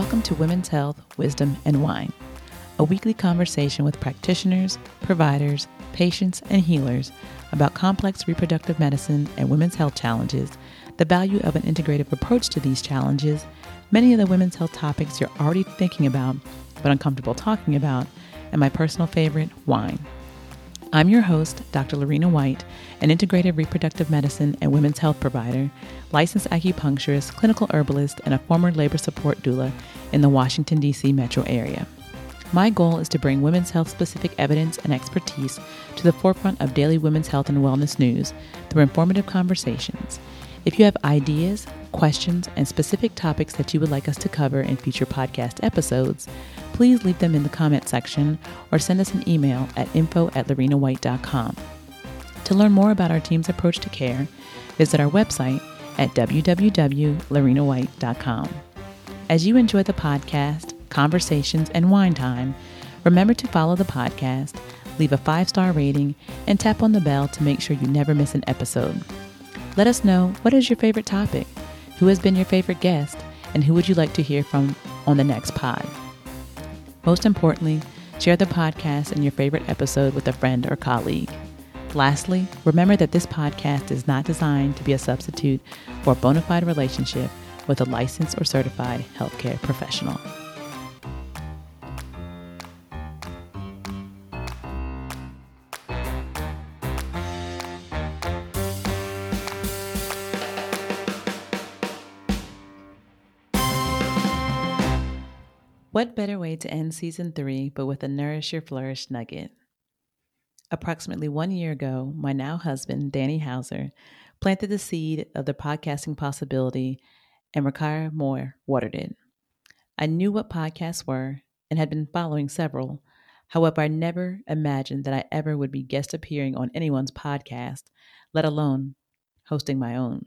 Welcome to Women's Health, Wisdom, and Wine, a weekly conversation with practitioners, providers, patients, and healers about complex reproductive medicine and women's health challenges, the value of an integrative approach to these challenges, many of the women's health topics you're already thinking about but uncomfortable talking about, and my personal favorite, wine. I'm your host, Dr. Lorena White, an integrative reproductive medicine and women's health provider, licensed acupuncturist, clinical herbalist, and a former labor support doula in the Washington, D.C. metro area. My goal is to bring women's health-specific evidence and expertise to the forefront of daily women's health and wellness news through informative conversations. If you have ideas, questions, and specific topics that you would like us to cover in future podcast episodes, please leave them in the comment section or send us an email at info@lorenawhite.com. To learn more about our team's approach to care, visit our website at www.lorenawhite.com. As you enjoy the podcast, conversations, and wine time, remember to follow the podcast, leave a 5-star rating, and tap on the bell to make sure you never miss an episode. Let us know, what is your favorite topic? Who has been your favorite guest, and who would you like to hear from on the next pod? Most importantly, share the podcast and your favorite episode with a friend or colleague. Lastly, remember that this podcast is not designed to be a substitute for a bona fide relationship with a licensed or certified healthcare professional. What better way to end season 3 but with a Nourish Your Flourish nugget? Approximately 1 year ago, my now husband, Danny Hauser, planted the seed of the podcasting possibility, and Rekhara Moore watered it. I knew what podcasts were and had been following several. However, I never imagined that I ever would be guest appearing on anyone's podcast, let alone hosting my own.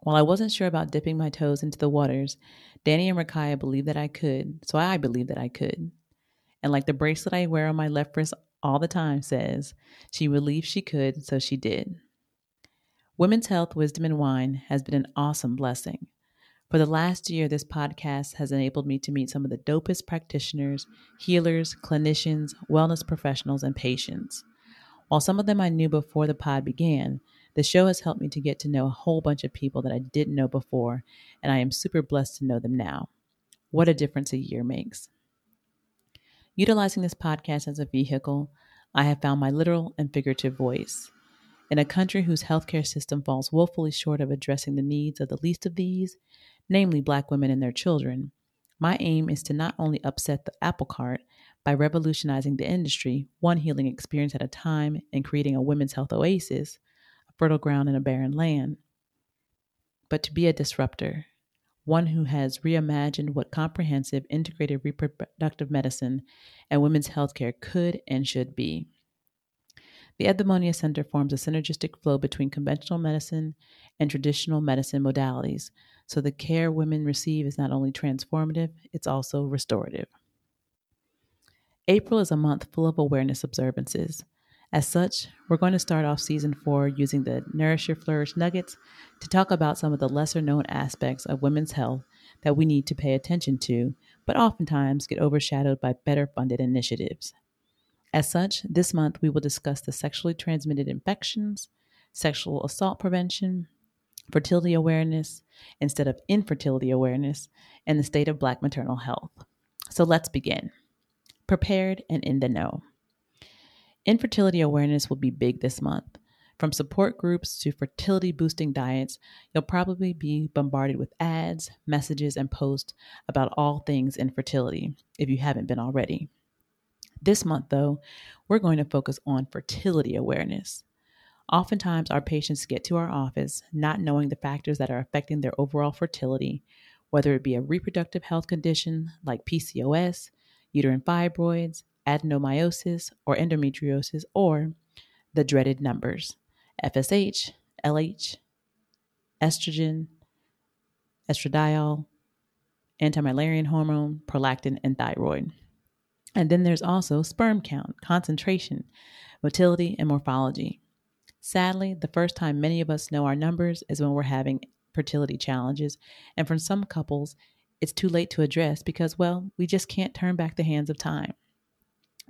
While I wasn't sure about dipping my toes into the waters, Danny and Rakaya believed that I could, so I believed that I could. And like the bracelet I wear on my left wrist all the time says, she believed she could, so she did. Women's Health, Wisdom, and Wine has been an awesome blessing. For the last year, this podcast has enabled me to meet some of the dopest practitioners, healers, clinicians, wellness professionals, and patients. While some of them I knew before the pod began, the show has helped me to get to know a whole bunch of people that I didn't know before, and I am super blessed to know them now. What a difference a year makes. Utilizing this podcast as a vehicle, I have found my literal and figurative voice. In a country whose healthcare system falls woefully short of addressing the needs of the least of these, namely Black women and their children, my aim is to not only upset the apple cart by revolutionizing the industry, one healing experience at a time, and creating a women's health oasis, fertile ground in a barren land, but to be a disruptor, one who has reimagined what comprehensive integrated reproductive medicine and women's healthcare could and should be. The Edamonia Center forms a synergistic flow between conventional medicine and traditional medicine modalities, so the care women receive is not only transformative, it's also restorative. April is a month full of awareness observances. As such, we're going to start off season 4 using the Nourish Your Flourish nuggets to talk about some of the lesser known aspects of women's health that we need to pay attention to, but oftentimes get overshadowed by better funded initiatives. As such, this month we will discuss the sexually transmitted infections, sexual assault prevention, fertility awareness instead of infertility awareness, and the state of Black maternal health. So let's begin. Prepared and in the know. Infertility awareness will be big this month. From support groups to fertility-boosting diets, you'll probably be bombarded with ads, messages, and posts about all things infertility, if you haven't been already. This month, though, we're going to focus on fertility awareness. Oftentimes, our patients get to our office not knowing the factors that are affecting their overall fertility, whether it be a reproductive health condition like PCOS, uterine fibroids, adenomyosis or endometriosis, or the dreaded numbers, FSH, LH, estrogen, estradiol, anti-Müllerian hormone, prolactin, and thyroid. And then there's also sperm count, concentration, motility, and morphology. Sadly, the first time many of us know our numbers is when we're having fertility challenges, and for some couples, it's too late to address because, well, we just can't turn back the hands of time.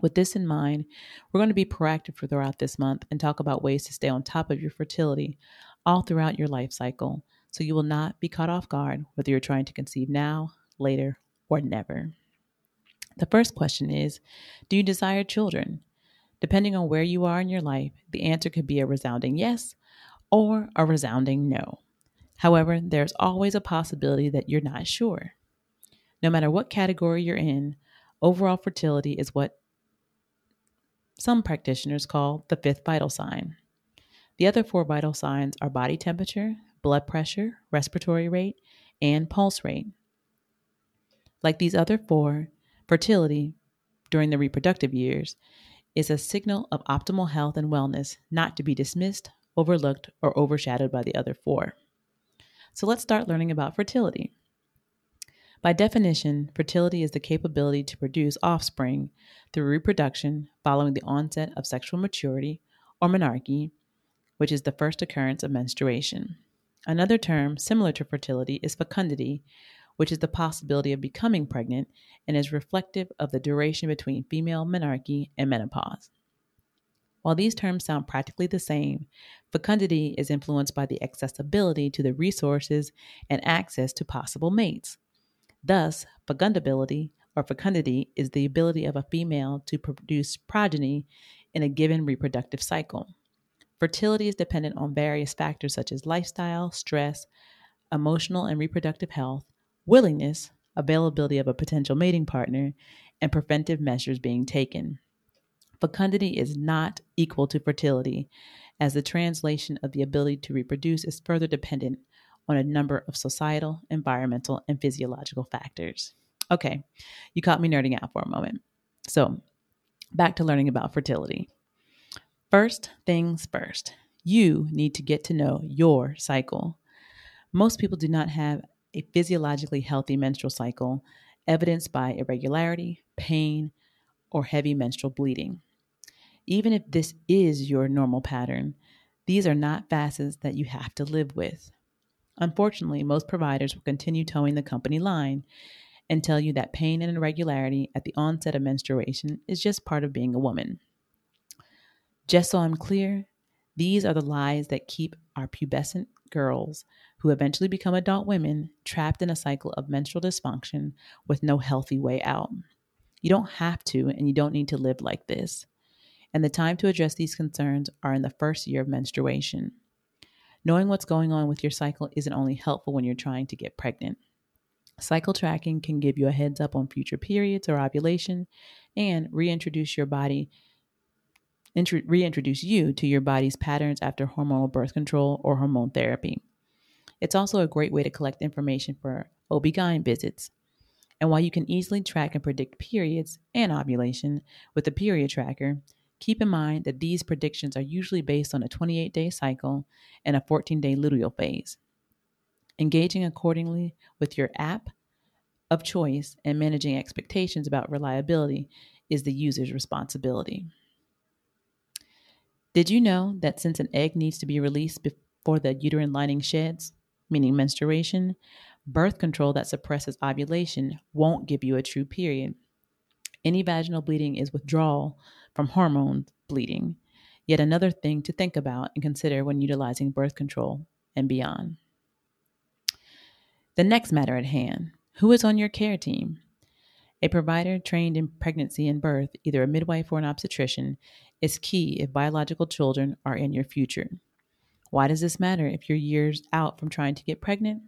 With this in mind, we're going to be proactive throughout this month and talk about ways to stay on top of your fertility all throughout your life cycle, so you will not be caught off guard whether you're trying to conceive now, later, or never. The first question is, do you desire children? Depending on where you are in your life, the answer could be a resounding yes or a resounding no. However, there's always a possibility that you're not sure. No matter what category you're in, overall fertility is what some practitioners call the fifth vital sign. The other four vital signs are body temperature, blood pressure, respiratory rate, and pulse rate. Like these other four, fertility during the reproductive years is a signal of optimal health and wellness, not to be dismissed, overlooked, or overshadowed by the other four. So let's start learning about fertility. By definition, fertility is the capability to produce offspring through reproduction following the onset of sexual maturity, or menarche, which is the first occurrence of menstruation. Another term similar to fertility is fecundity, which is the possibility of becoming pregnant and is reflective of the duration between female menarche and menopause. While these terms sound practically the same, fecundity is influenced by the accessibility to the resources and access to possible mates. Thus, fecundability or fecundity is the ability of a female to produce progeny in a given reproductive cycle. Fertility is dependent on various factors such as lifestyle, stress, emotional and reproductive health, willingness, availability of a potential mating partner, and preventive measures being taken. Fecundity is not equal to fertility, as the translation of the ability to reproduce is further dependent on a number of societal, environmental, and physiological factors. Okay, you caught me nerding out for a moment. So, back to learning about fertility. First things first, you need to get to know your cycle. Most people do not have a physiologically healthy menstrual cycle, evidenced by irregularity, pain, or heavy menstrual bleeding. Even if this is your normal pattern, these are not facets that you have to live with. Unfortunately, most providers will continue towing the company line and tell you that pain and irregularity at the onset of menstruation is just part of being a woman. Just so I'm clear, these are the lies that keep our pubescent girls who eventually become adult women trapped in a cycle of menstrual dysfunction with no healthy way out. You don't have to, and you don't need to live like this. And the time to address these concerns are in the first year of menstruation. Knowing what's going on with your cycle isn't only helpful when you're trying to get pregnant. Cycle tracking can give you a heads up on future periods or ovulation and reintroduce you to your body's patterns after hormonal birth control or hormone therapy. It's also a great way to collect information for OB-GYN visits. And while you can easily track and predict periods and ovulation with the period tracker, keep in mind that these predictions are usually based on a 28-day cycle and a 14-day luteal phase. Engaging accordingly with your app of choice and managing expectations about reliability is the user's responsibility. Did you know that since an egg needs to be released before the uterine lining sheds, meaning menstruation, birth control that suppresses ovulation won't give you a true period? Any vaginal bleeding is withdrawal from hormone bleeding, yet another thing to think about and consider when utilizing birth control and beyond. The next matter at hand, who is on your care team? A provider trained in pregnancy and birth, either a midwife or an obstetrician, is key if biological children are in your future. Why does this matter if you're years out from trying to get pregnant?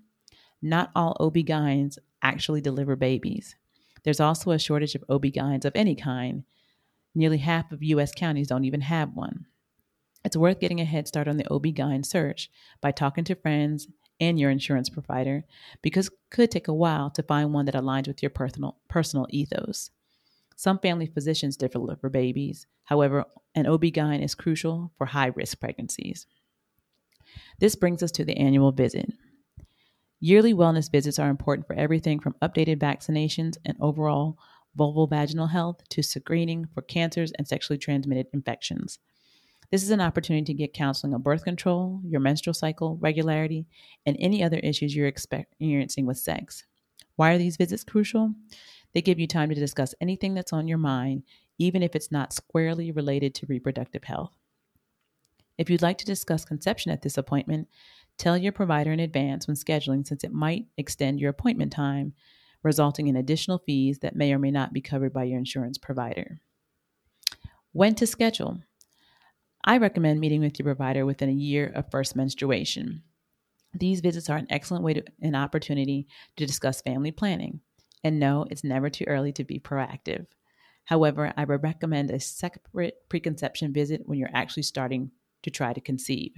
Not all OB-GYNs actually deliver babies. There's also a shortage of OB-GYNs of any kind. Nearly half of U.S. counties don't even have one. It's worth getting a head start on the OB-GYN search by talking to friends and your insurance provider, because it could take a while to find one that aligns with your personal ethos. Some family physicians deliver for babies. However, an OB-GYN is crucial for high-risk pregnancies. This brings us to the annual visit. Yearly wellness visits are important for everything from updated vaccinations and overall vulvovaginal health to screening for cancers and sexually transmitted infections. This is an opportunity to get counseling on birth control, your menstrual cycle, regularity, and any other issues you're experiencing with sex. Why are these visits crucial? They give you time to discuss anything that's on your mind, even if it's not squarely related to reproductive health. If you'd like to discuss conception at this appointment, tell your provider in advance when scheduling, since it might extend your appointment time, resulting in additional fees that may or may not be covered by your insurance provider. When to schedule? I recommend meeting with your provider within a year of first menstruation. These visits are an excellent way to an opportunity to discuss family planning. And no, it's never too early to be proactive. However, I would recommend a separate preconception visit when you're actually starting to try to conceive.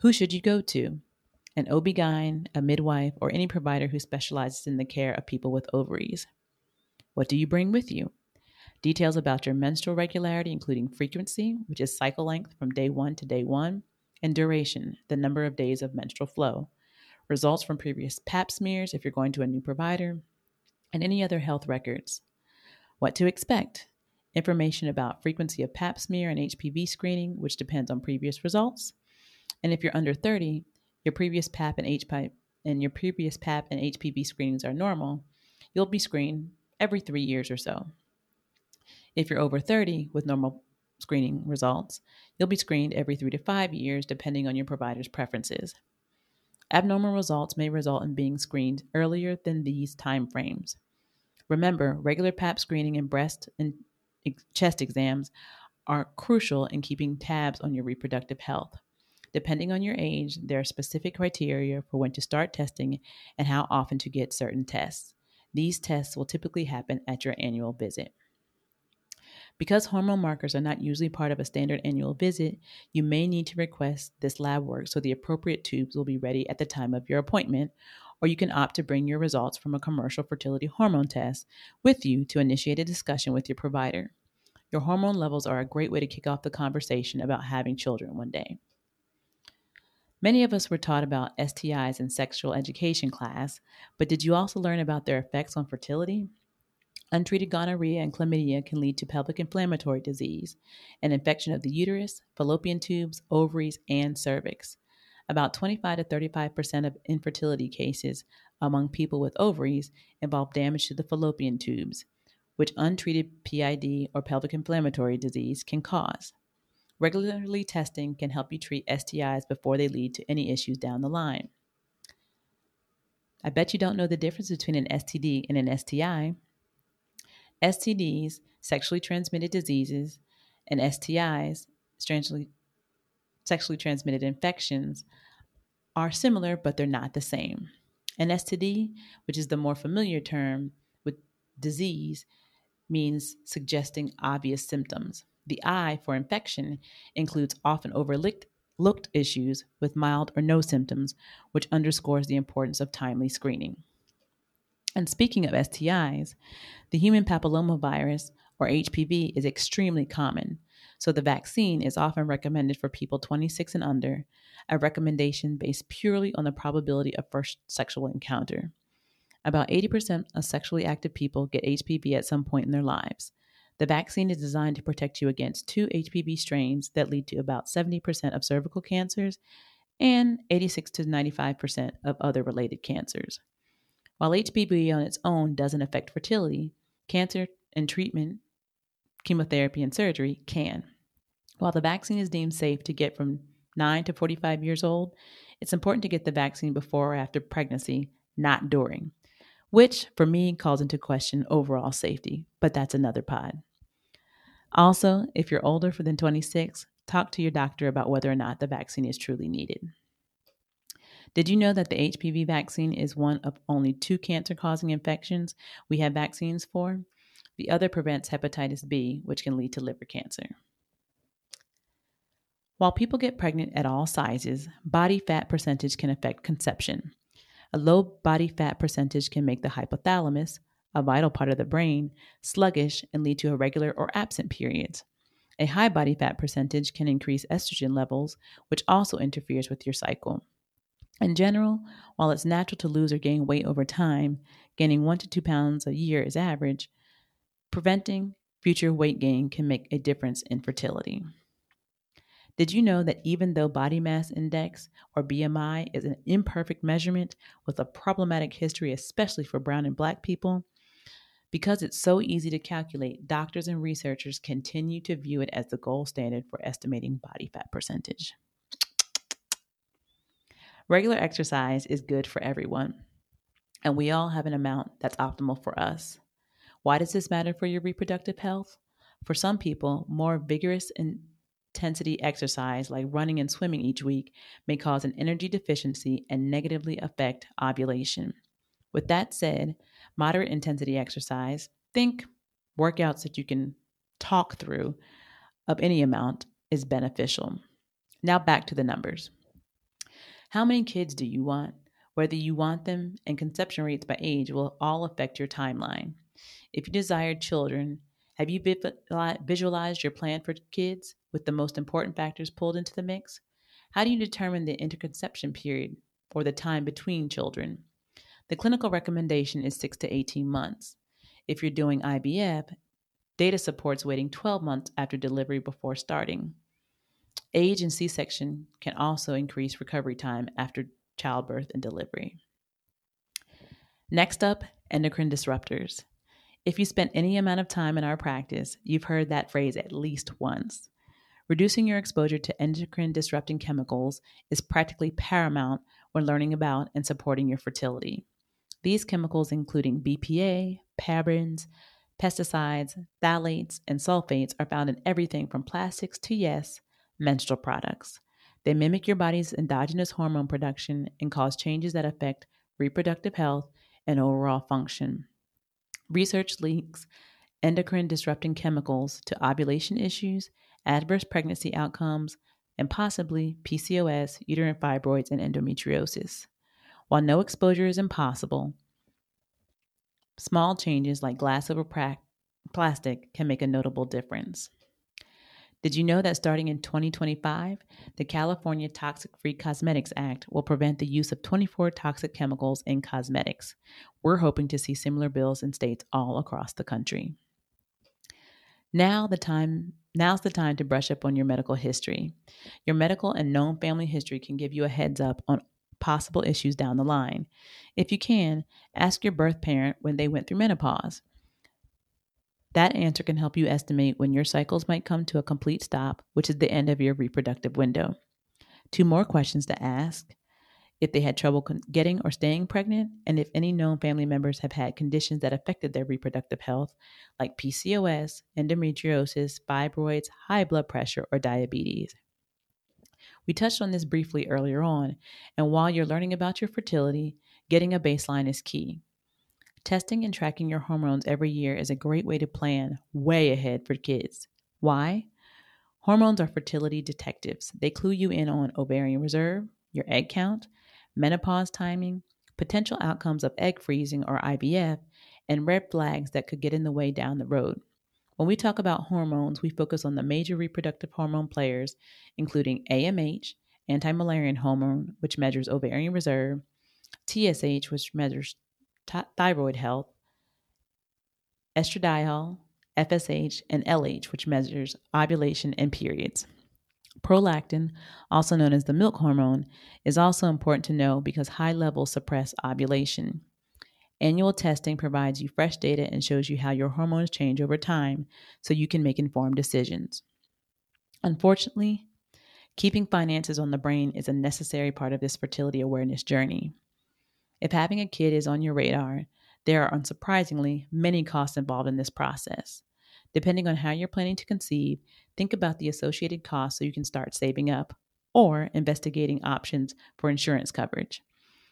Who should you go to? An OB-GYN, a midwife, or any provider who specializes in the care of people with ovaries. What do you bring with you? Details about your menstrual regularity, including frequency, which is cycle length from day 1 to day 1, and duration, the number of days of menstrual flow, results from previous pap smears if you're going to a new provider, and any other health records. What to expect? Information about frequency of pap smear and HPV screening, which depends on previous results. And if you're under 30, your previous pap and HPV screenings are normal. You'll be screened every 3 years or so. If you're over 30 with normal screening results, you'll be screened every 3 to 5 years, depending on your provider's preferences. Abnormal results may result in being screened earlier than these timeframes. Remember, regular pap screening and breast and chest exams are crucial in keeping tabs on your reproductive health. Depending on your age, there are specific criteria for when to start testing and how often to get certain tests. These tests will typically happen at your annual visit. Because hormone markers are not usually part of a standard annual visit, you may need to request this lab work so the appropriate tubes will be ready at the time of your appointment, or you can opt to bring your results from a commercial fertility hormone test with you to initiate a discussion with your provider. Your hormone levels are a great way to kick off the conversation about having children one day. Many of us were taught about STIs in sexual education class, but did you also learn about their effects on fertility? Untreated gonorrhea and chlamydia can lead to pelvic inflammatory disease, an infection of the uterus, fallopian tubes, ovaries, and cervix. About 25 to 35% of infertility cases among people with ovaries involve damage to the fallopian tubes, which untreated PID or pelvic inflammatory disease can cause. Regularly testing can help you treat STIs before they lead to any issues down the line. I bet you don't know the difference between an STD and an STI. STDs, sexually transmitted diseases, and STIs, sexually transmitted infections, are similar, but they're not the same. An STD, which is the more familiar term with disease, means suggesting obvious symptoms. The I for infection includes often overlooked issues with mild or no symptoms, which underscores the importance of timely screening. And speaking of STIs, the human papillomavirus, or HPV, is extremely common, so the vaccine is often recommended for people 26 and under, a recommendation based purely on the probability of first sexual encounter. About 80% of sexually active people get HPV at some point in their lives. The vaccine is designed to protect you against 2 HPV strains that lead to about 70% of cervical cancers and 86 to 95% of other related cancers. While HPV on its own doesn't affect fertility, cancer and treatment, chemotherapy and surgery can. While the vaccine is deemed safe to get from 9 to 45 years old, it's important to get the vaccine before or after pregnancy, not during, which for me calls into question overall safety, but that's another pod. Also, if you're older than 26, talk to your doctor about whether or not the vaccine is truly needed. Did you know that the HPV vaccine is one of only 2 cancer-causing infections we have vaccines for? The other prevents hepatitis B, which can lead to liver cancer. While people get pregnant at all sizes, body fat percentage can affect conception. A low body fat percentage can make the hypothalamus, a vital part of the brain, sluggish and lead to irregular or absent periods. A high body fat percentage can increase estrogen levels, which also interferes with your cycle. In general, while it's natural to lose or gain weight over time, gaining 1 to 2 pounds a year is average, preventing future weight gain can make a difference in fertility. Did you know that even though body mass index or BMI is an imperfect measurement with a problematic history, especially for brown and black people, because it's so easy to calculate, doctors and researchers continue to view it as the gold standard for estimating body fat percentage. Regular exercise is good for everyone, and we all have an amount that's optimal for us. Why does this matter for your reproductive health? For some people, more vigorous intensity exercise like running and swimming each week may cause an energy deficiency and negatively affect ovulation. With that said, moderate intensity exercise, think workouts that you can talk through of any amount, is beneficial. Now back to the numbers. How many kids do you want? Whether you want them and conception rates by age will all affect your timeline. If you desire children, have you visualized your plan for kids with the most important factors pulled into the mix? How do you determine the interconception period or the time between children? The clinical recommendation is 6 to 18 months. If you're doing IBF, data supports waiting 12 months after delivery before starting. Age and C-section can also increase recovery time after childbirth and delivery. Next up, endocrine disruptors. If you spent any amount of time in our practice, you've heard that phrase at least once. Reducing your exposure to endocrine disrupting chemicals is practically paramount when learning about and supporting your fertility. These chemicals, including BPA, parabens, pesticides, phthalates, and sulfates, are found in everything from plastics to, yes, menstrual products. They mimic your body's endogenous hormone production and cause changes that affect reproductive health and overall function. Research links endocrine disrupting chemicals to ovulation issues, adverse pregnancy outcomes, and possibly PCOS, uterine fibroids, and endometriosis. While no exposure is impossible, small changes like glass over plastic can make a notable difference. Did you know that starting in 2025, the California Toxic-Free Cosmetics Act will prevent the use of 24 toxic chemicals in cosmetics? We're hoping to see similar bills in states all across the country. Now's the time to brush up on your medical history. Your medical and known family history can give you a heads up on possible issues down the line. If you can, ask your birth parent when they went through menopause. That answer can help you estimate when your cycles might come to a complete stop, which is the end of your reproductive window. Two more questions to ask: if they had trouble getting or staying pregnant, and if any known family members have had conditions that affected their reproductive health, like PCOS, endometriosis, fibroids, high blood pressure, or diabetes. We touched on this briefly earlier on, and while you're learning about your fertility, getting a baseline is key. Testing and tracking your hormones every year is a great way to plan way ahead for kids. Why? Hormones are fertility detectives. They clue you in on ovarian reserve, your egg count, menopause timing, potential outcomes of egg freezing or IVF, and red flags that could get in the way down the road. When we talk about hormones, we focus on the major reproductive hormone players, including AMH, anti-Müllerian hormone, which measures ovarian reserve, TSH, which measures thyroid health, estradiol, FSH, and LH, which measures ovulation and periods. Prolactin, also known as the milk hormone, is also important to know because high levels suppress ovulation. Annual testing provides you fresh data and shows you how your hormones change over time so you can make informed decisions. Unfortunately, keeping finances on the brain is a necessary part of this fertility awareness journey. If having a kid is on your radar, there are unsurprisingly many costs involved in this process. Depending on how you're planning to conceive, think about the associated costs so you can start saving up or investigating options for insurance coverage.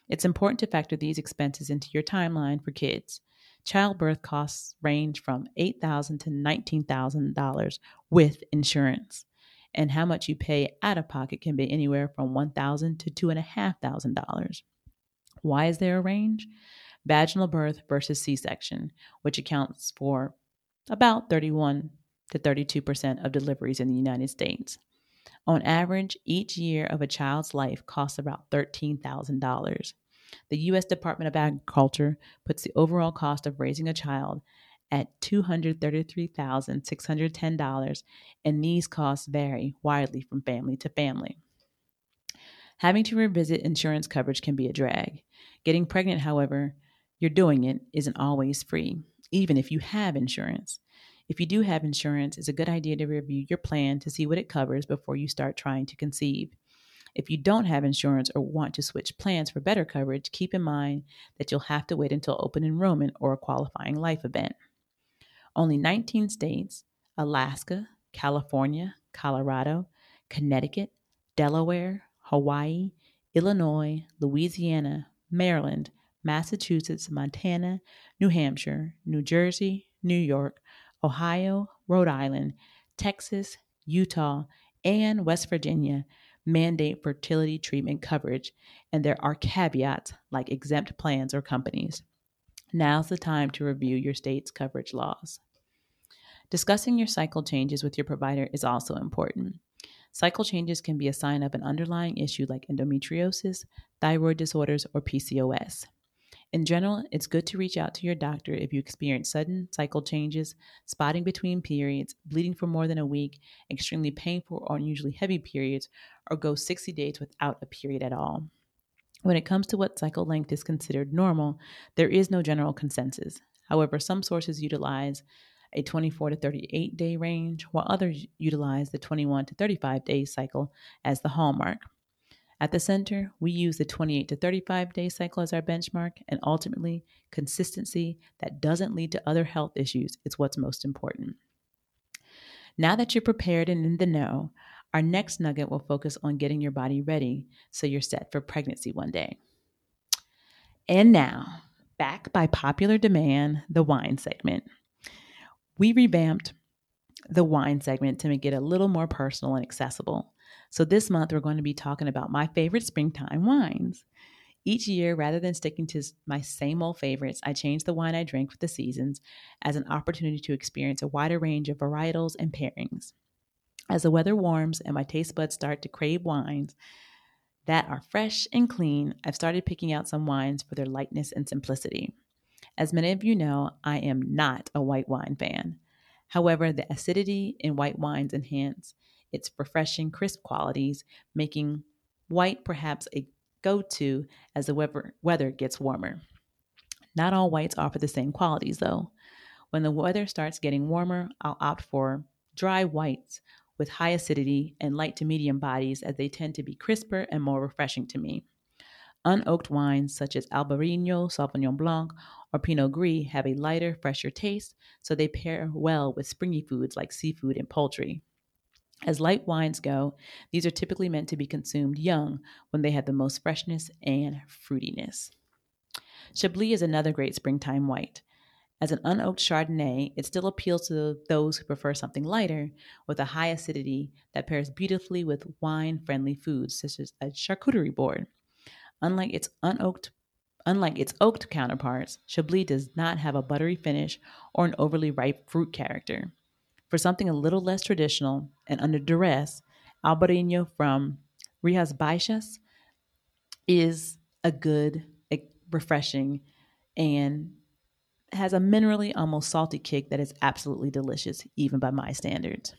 It's important to factor these expenses into your timeline for kids. Childbirth costs range from $8,000 to $19,000 with insurance, and how much you pay out of pocket can be anywhere from $1,000 to $2,500. Why is there a range? Vaginal birth versus C-section, which accounts for about 31 to 32% of deliveries in the United States. On average, each year of a child's life costs about $13,000. The U.S. Department of Agriculture puts the overall cost of raising a child at $233,610, and these costs vary widely from family to family. Having to revisit insurance coverage can be a drag. Getting pregnant, however, you're doing it, isn't always free, even if you have insurance. If you do have insurance, it's a good idea to review your plan to see what it covers before you start trying to conceive. If you don't have insurance or want to switch plans for better coverage, keep in mind that you'll have to wait until open enrollment or a qualifying life event. Only 19 states, Alaska, California, Colorado, Connecticut, Delaware, Hawaii, Illinois, Louisiana, Maryland, Massachusetts, Montana, New Hampshire, New Jersey, New York, Ohio, Rhode Island, Texas, Utah, and West Virginia mandate fertility treatment coverage, and there are caveats like exempt plans or companies. Now's the time to review your state's coverage laws. Discussing your cycle changes with your provider is also important. Cycle changes can be a sign of an underlying issue like endometriosis, thyroid disorders, or PCOS. In general, it's good to reach out to your doctor if you experience sudden cycle changes, spotting between periods, bleeding for more than a week, extremely painful or unusually heavy periods, or go 60 days without a period at all. When it comes to what cycle length is considered normal, there is no general consensus. However, some sources utilize a 24 to 38 day range, while others utilize the 21 to 35 day cycle as the hallmark. At the center, we use the 28 to 35 day cycle as our benchmark, and ultimately, consistency that doesn't lead to other health issues is what's most important. Now that you're prepared and in the know, our next nugget will focus on getting your body ready so you're set for pregnancy one day. And now, back by popular demand, the wine segment. We revamped the wine segment to make it a little more personal and accessible. So this month, we're going to be talking about my favorite springtime wines. Each year, rather than sticking to my same old favorites, I change the wine I drink with the seasons as an opportunity to experience a wider range of varietals and pairings. As the weather warms and my taste buds start to crave wines that are fresh and clean, I've started picking out some wines for their lightness and simplicity. As many of you know, I am not a white wine fan. However, the acidity in white wines enhance its refreshing, crisp qualities, making white perhaps a go-to as the weather gets warmer. Not all whites offer the same qualities, though. When the weather starts getting warmer, I'll opt for dry whites with high acidity and light to medium bodies, as they tend to be crisper and more refreshing to me. Unoaked wines such as Albariño, Sauvignon Blanc, or Pinot Gris have a lighter, fresher taste, so they pair well with springy foods like seafood and poultry. As light wines go, these are typically meant to be consumed young when they have the most freshness and fruitiness. Chablis is another great springtime white. As an unoaked Chardonnay, it still appeals to those who prefer something lighter with a high acidity that pairs beautifully with wine-friendly foods such as a charcuterie board. Unlike its oaked counterparts, Chablis does not have a buttery finish or an overly ripe fruit character. For something a little less traditional and under duress, Albariño from Rías Baixas is a good, refreshing, and has a minerally, almost salty kick that is absolutely delicious, even by my standards.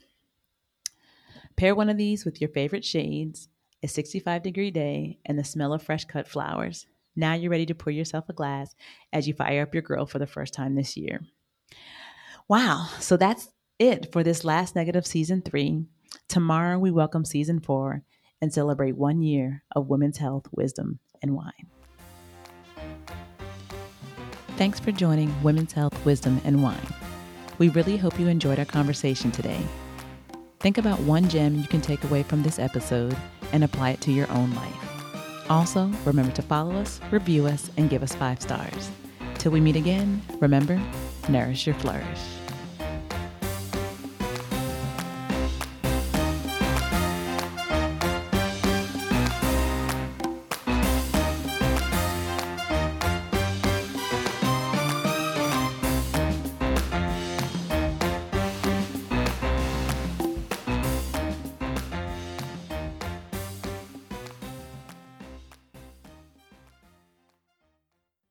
Pair one of these with your favorite shades, a 65-degree day, and the smell of fresh-cut flowers. Now you're ready to pour yourself a glass as you fire up your grill for the first time this year. Wow, so that's it for this last nugget of Season 3. Tomorrow we welcome Season 4 and celebrate 1 year of women's health, wisdom, and wine. Thanks for joining Women's Health, Wisdom, and Wine. We really hope you enjoyed our conversation today. Think about one gem you can take away from this episode and apply it to your own life. Also, remember to follow us, review us, and give us 5 stars. Till we meet again, remember, nourish your flourish.